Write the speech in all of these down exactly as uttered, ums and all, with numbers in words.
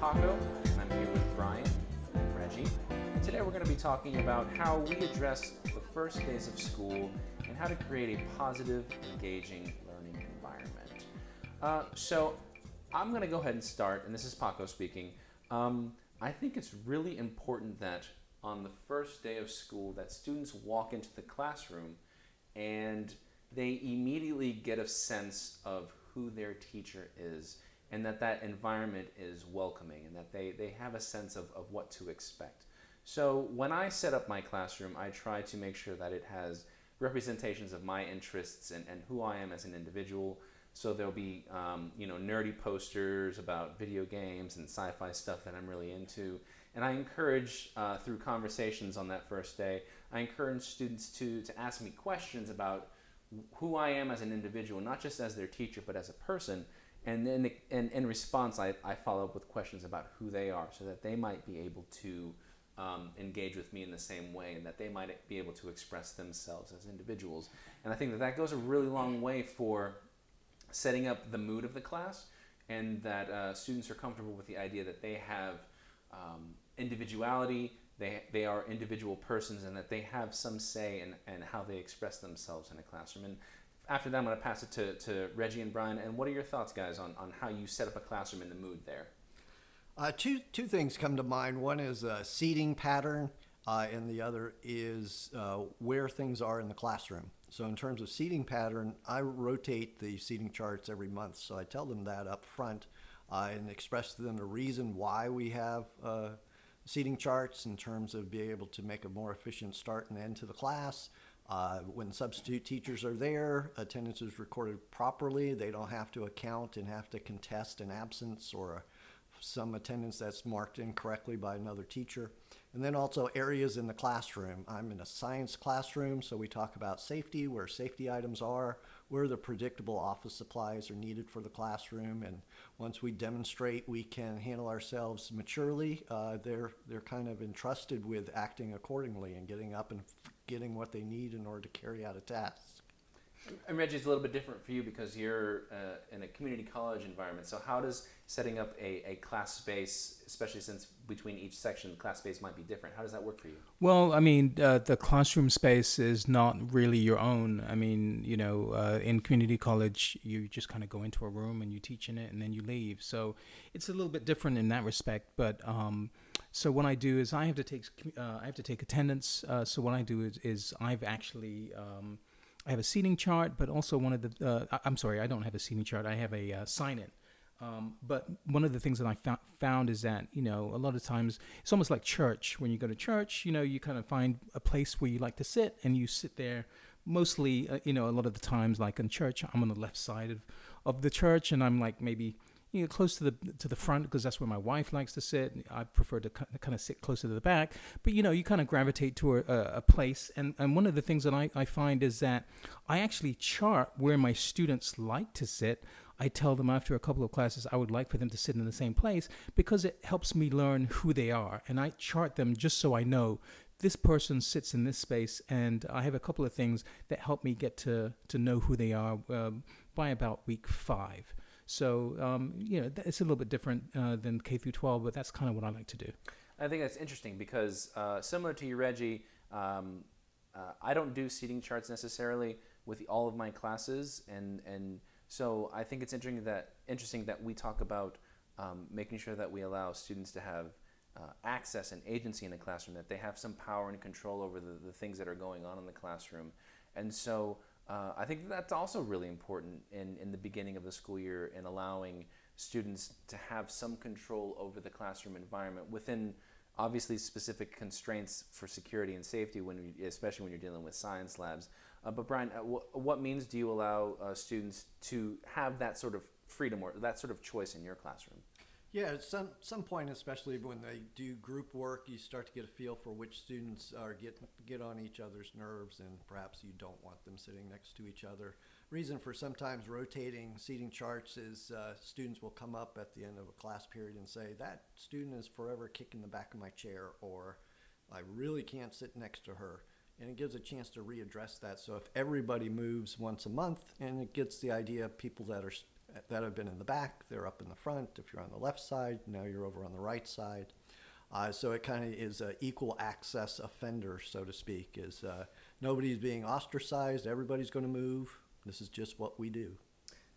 Paco, and I'm here with Brian and Reggie. And today we're going to be talking about how we address the first days of school and how to create a positive, engaging learning environment. Uh, so I'm going to go ahead and start, and this is Paco speaking. Um, I think it's really important that on the first day of school that students walk into the classroom and they immediately get a sense of who their teacher is, and that that environment is welcoming, and that they, they have a sense of, of what to expect. So when I set up my classroom, I try to make sure that it has representations of my interests and, and who I am as an individual. So there'll be um, you know, nerdy posters about video games and sci-fi stuff that I'm really into. And I encourage, uh, through conversations on that first day, I encourage students to, to ask me questions about who I am as an individual, not just as their teacher, but as a person. And then and in response, I, I follow up with questions about who they are so that they might be able to um, engage with me in the same way, and that they might be able to express themselves as individuals. And I think that that goes a really long way for setting up the mood of the class, and that uh, students are comfortable with the idea that they have um, individuality, They they are individual persons, and that they have some say in, in how they express themselves in a classroom. And after that, I'm going to pass it to, to Reggie and Brian. And what are your thoughts, guys, on, on how you set up a classroom and the mood there? Uh, two two things come to mind. One is a seating pattern, uh, and the other is uh, where things are in the classroom. So in terms of seating pattern, I rotate the seating charts every month. So I tell them that up front uh, and express to them the reason why we have uh seating charts in terms of being able to make a more efficient start and end to the class. Uh, when substitute teachers are there, attendance is recorded properly. They don't have to account and have to contest an absence or some attendance that's marked incorrectly by another teacher. And then also areas in the classroom. I'm in a science classroom, so we talk about safety, where safety items are, where the predictable office supplies are needed for the classroom. And once we demonstrate we can handle ourselves maturely, uh, they're they're kind of entrusted with acting accordingly and getting up and f- getting what they need in order to carry out a task. And Reggie, it's a little bit different for you because you're uh, in a community college environment. So how does setting up a, a class space, especially since between each section, the class space might be different, how does that work for you? Well, I mean, uh, the classroom space is not really your own. I mean, you know, uh, in community college, you just kind of go into a room and you teach in it and then you leave. So it's a little bit different in that respect. But um, so what I do is I have to take uh, I have to take attendance. Uh, so what I do is, is I've actually... Um, I have a seating chart, but also one of the, uh, I'm sorry, I don't have a seating chart. I have a uh, sign-in. Um, but one of the things that I found, found is that, you know, a lot of times it's almost like church. When you go to church, you know, you kind of find a place where you like to sit and you sit there mostly, uh, you know, a lot of the times like in church, I'm on the left side of, of the church, and I'm like maybe, you know, close to the to the front because that's where my wife likes to sit. I prefer to kind of sit closer to the back. But, you know, you kind of gravitate to a, a place. And, and one of the things that I, I find is that I actually chart where my students like to sit. I tell them after a couple of classes I would like for them to sit in the same place because it helps me learn who they are. And I chart them just so I know this person sits in this space. And I have a couple of things that help me get to, to know who they are um, by about week five. So, um, you know, it's a little bit different uh, than K through twelve, but that's kind of what I like to do. I think that's interesting because uh, similar to you, Reggie, um, uh, I don't do seating charts necessarily with the, all of my classes. And, and so I think it's interesting that interesting that we talk about um, making sure that we allow students to have uh, access and agency in the classroom, that they have some power and control over the, the things that are going on in the classroom. And so... Uh, I think that's also really important in, in the beginning of the school year, in allowing students to have some control over the classroom environment within obviously specific constraints for security and safety, when you, especially when you're dealing with science labs. Uh, but Brian, uh, w- what means do you allow uh, students to have that sort of freedom or that sort of choice in your classroom? Yeah, at some, some point, especially when they do group work, you start to get a feel for which students are get get on each other's nerves, and perhaps you don't want them sitting next to each other. Reason for sometimes rotating seating charts is uh, students will come up at the end of a class period and say, that student is forever kicking the back of my chair, or I really can't sit next to her. And it gives a chance to readdress that. So if everybody moves once a month, and it gets the idea of people that are that have been in the back, they're up in the front. If you're on the left side, now you're over on the right side. Uh, so it kind of is an equal access offender, so to speak, is uh, nobody's being ostracized. Everybody's going to move. This is just what we do.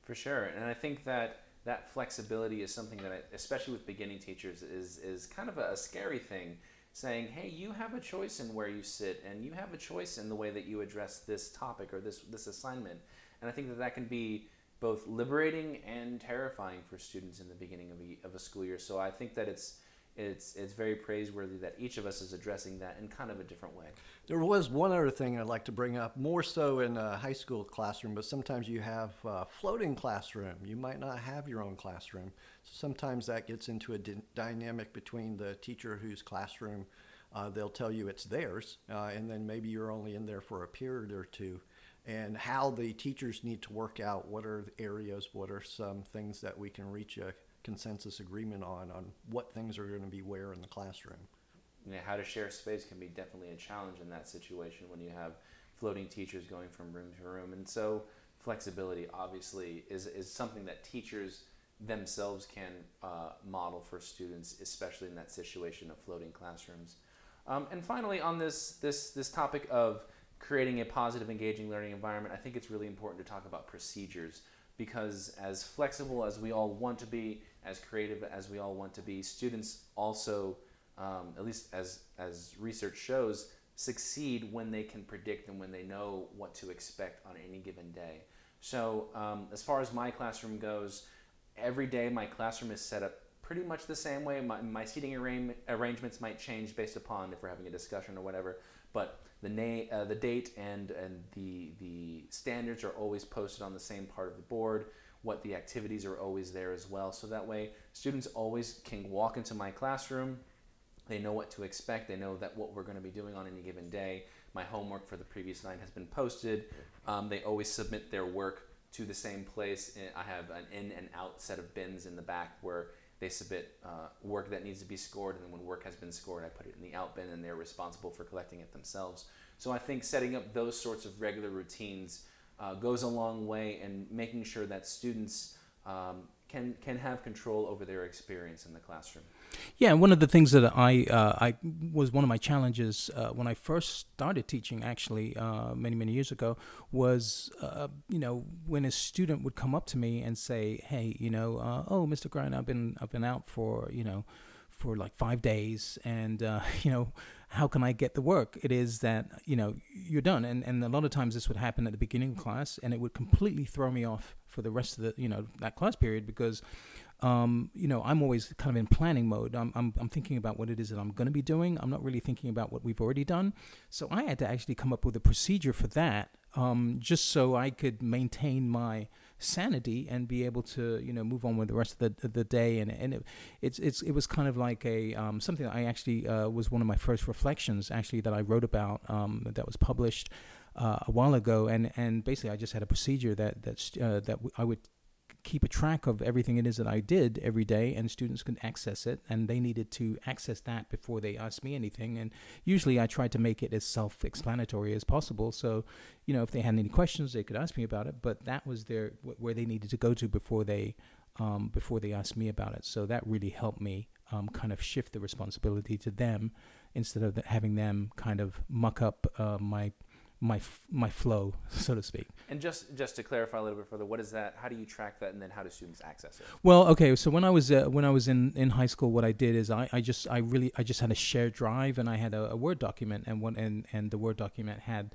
For sure. And I think that that flexibility is something that, I, especially with beginning teachers, is is kind of a, a scary thing, saying, hey, you have a choice in where you sit, and you have a choice in the way that you address this topic or this this assignment. And I think that that can be both liberating and terrifying for students in the beginning of a, of a school year. So I think that it's It's it's very praiseworthy that each of us is addressing that in kind of a different way. There was one other thing I'd like to bring up, more so in a high school classroom, but sometimes you have a floating classroom. You might not have your own classroom. Sometimes that gets into a d- dynamic between the teacher whose classroom uh, they'll tell you it's theirs, uh, and then maybe you're only in there for a period or two, and how the teachers need to work out what are the areas, what are some things that we can reach a consensus agreement on on what things are going to be where in the classroom. Yeah, how to share space can be definitely a challenge in that situation when you have floating teachers going from room to room. And so flexibility obviously is, is something that teachers themselves can uh, model for students, especially in that situation of floating classrooms. Um, and finally, on this this this topic of creating a positive, engaging learning environment, I think it's really important to talk about procedures. Because as flexible as we all want to be, as creative as we all want to be, students also, um, at least as as research shows, succeed when they can predict and when they know what to expect on any given day. So um, as far as my classroom goes, every day my classroom is set up pretty much the same way. My, my seating arra- arrangements might change based upon if we're having a discussion or whatever, but the na- uh, the date and, and the the standards are always posted on the same part of the board. What the activities are always there as well. So that way students always can walk into my classroom. They know what to expect. They know that what we're going to be doing on any given day. My homework for the previous night has been posted. Um, they always submit their work to the same place. I have an in and out set of bins in the back where they submit uh, work that needs to be scored, and then when work has been scored, I put it in the out bin, and they're responsible for collecting it themselves. So I think setting up those sorts of regular routines uh, goes a long way in making sure that students um, can can have control over their experience in the classroom. Yeah, and one of the things that I uh, I was one of my challenges uh, when I first started teaching, actually uh, many many years ago, was uh, you know when a student would come up to me and say, "Hey, you know, uh, oh, Mister Grine, I've been I've been out for you know for like five days, and uh, you know, how can I get the work?" It is that you know you're done, and and a lot of times this would happen at the beginning of class, and it would completely throw me off for the rest of the you know that class period because. Um, you know, I'm always kind of in planning mode. I'm, I'm I'm thinking about what it is that I'm going to be doing. I'm not really thinking about what we've already done. So I had to actually come up with a procedure for that, um, just so I could maintain my sanity and be able to, you know, move on with the rest of the the day. And and it, it's it's it was kind of like a um, something that I actually uh, was one of my first reflections actually that I wrote about um, that was published uh, a while ago. And and basically I just had a procedure that that uh, that I would. Keep a track of everything it is that I did every day, and students can access it, and they needed to access that before they asked me anything. And usually I tried to make it as self-explanatory as possible, so you know if they had any questions they could ask me about it, but that was their where they needed to go to before they um, before they asked me about it. So that really helped me um, kind of shift the responsibility to them instead of having them kind of muck up uh, my my my flow, so to speak. And just just to clarify a little bit further, what is that? How do you track that, and then how do students access it? Well, okay, so when I was uh, when I was in, in high school, what I did is I, I just I really I just had a shared drive, and I had a, a Word document, and one and, and the Word document had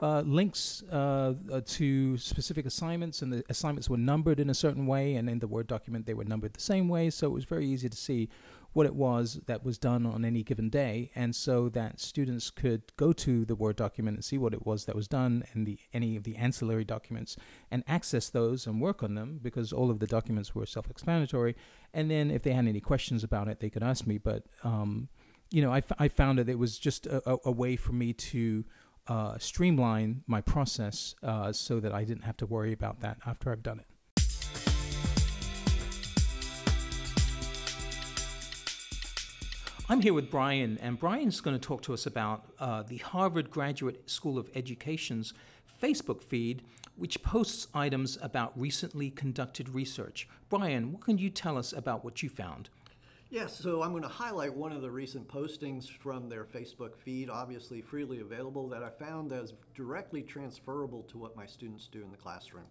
uh, links uh, uh, to specific assignments, and the assignments were numbered in a certain way, and in the Word document they were numbered the same way, so it was very easy to see what it was that was done on any given day, and so that students could go to the Word document and see what it was that was done and the any of the ancillary documents and access those and work on them, because all of the documents were self-explanatory, and then if they had any questions about it they could ask me. But um, you know I, f- I found that it was just a, a, a way for me to uh, streamline my process uh, so that I didn't have to worry about that after I've done it. I'm here with Brian, and Brian's going to talk to us about uh, the Harvard Graduate School of Education's Facebook feed, which posts items about recently conducted research. Brian, what can you tell us about what you found? Yes, so I'm going to highlight one of the recent postings from their Facebook feed, obviously freely available, that I found as directly transferable to what my students do in the classroom.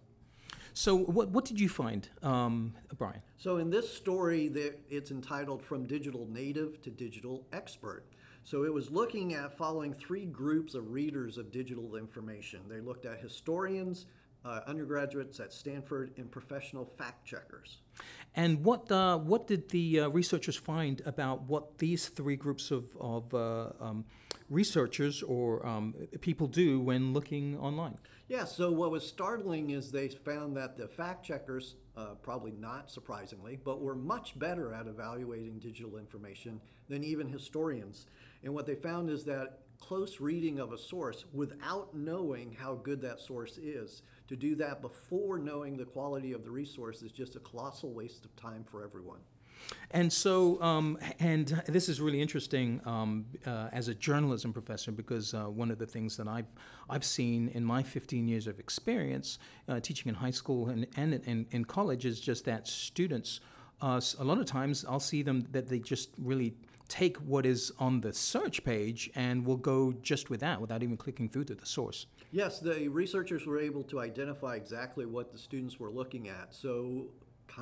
So what what did you find, um, Brian? So in this story, that it's entitled From Digital Native to Digital Expert. So it was looking at following three groups of readers of digital information. They looked at historians, uh, undergraduates at Stanford, and professional fact checkers. And what uh, what did the uh, researchers find about what these three groups of, of uh, um, researchers or um, people do when looking online? Yeah, so what was startling is they found that the fact checkers, uh, probably not surprisingly, but were much better at evaluating digital information than even historians. And what they found is that close reading of a source without knowing how good that source is, to do that before knowing the quality of the resource is just a colossal waste of time for everyone. And so, um, and this is really interesting um, uh, as a journalism professor, because uh, one of the things that I've I've seen in my fifteen years of experience uh, teaching in high school and and in, in college is just that students, uh, a lot of times I'll see them that they just really take what is on the search page and will go just with that without even clicking through to the source. Yes, the researchers were able to identify exactly what the students were looking at. So,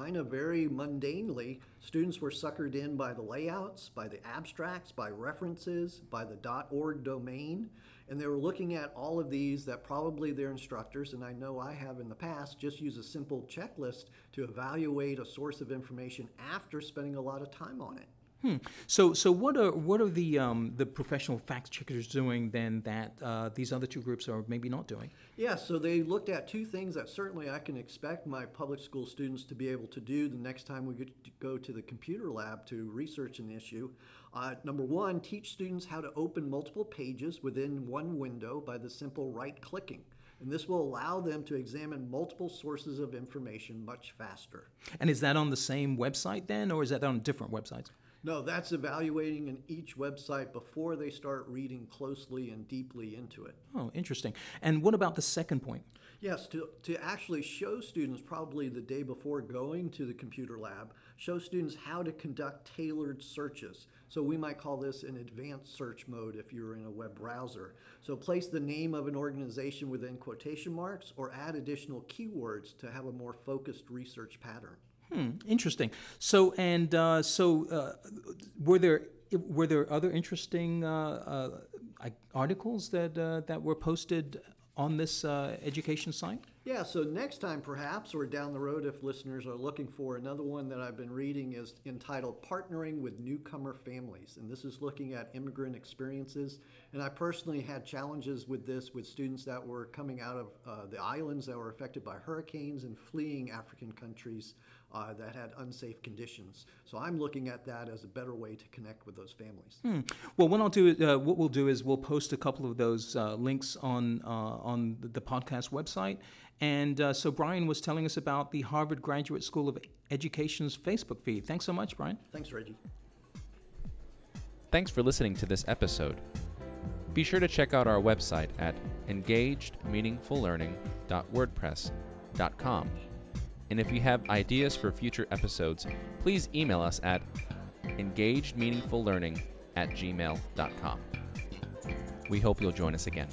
kind of very mundanely, students were suckered in by the layouts, by the abstracts, by references, by the .org domain, and they were looking at all of these that probably their instructors, and I know I have in the past, just use a simple checklist to evaluate a source of information after spending a lot of time on it. Hmm. So, so what are what are the um, the professional fact checkers doing then that uh, these other two groups are maybe not doing? Yeah, so they looked at two things that certainly I can expect my public school students to be able to do the next time we get to go to the computer lab to research an issue. Uh, number one, teach students how to open multiple pages within one window by the simple right-clicking. And this will allow them to examine multiple sources of information much faster. And is that on the same website then, or is that on different websites? No, that's evaluating in each website before they start reading closely and deeply into it. Oh, interesting. And what about the second point? Yes, to, to actually show students, probably the day before going to the computer lab, show students how to conduct tailored searches. So we might call this an advanced search mode if you're in a web browser. So place the name of an organization within quotation marks or add additional keywords to have a more focused research pattern. Hmm, interesting. So, and uh, so, uh, were there were there other interesting uh, uh, articles that uh, that were posted on this uh, education site? Yeah. So next time, perhaps, or down the road, if listeners are looking for another one that I've been reading, is entitled "Partnering with Newcomer Families," and this is looking at immigrant experiences. And I personally had challenges with this with students that were coming out of uh, the islands that were affected by hurricanes and fleeing African countries. Uh, that had unsafe conditions. So I'm looking at that as a better way to connect with those families. Hmm. Well, what I'll do, uh, what we'll do is we'll post a couple of those uh, links on uh, on the podcast website. And uh, so Brian was telling us about the Harvard Graduate School of Education's Facebook feed. Thanks so much, Brian. Thanks, Reggie. Thanks for listening to this episode. Be sure to check out our website at engaged meaningful learning dot wordpress dot com. And if you have ideas for future episodes, please email us at engaged meaningful learning at gmail dot com. We hope you'll join us again.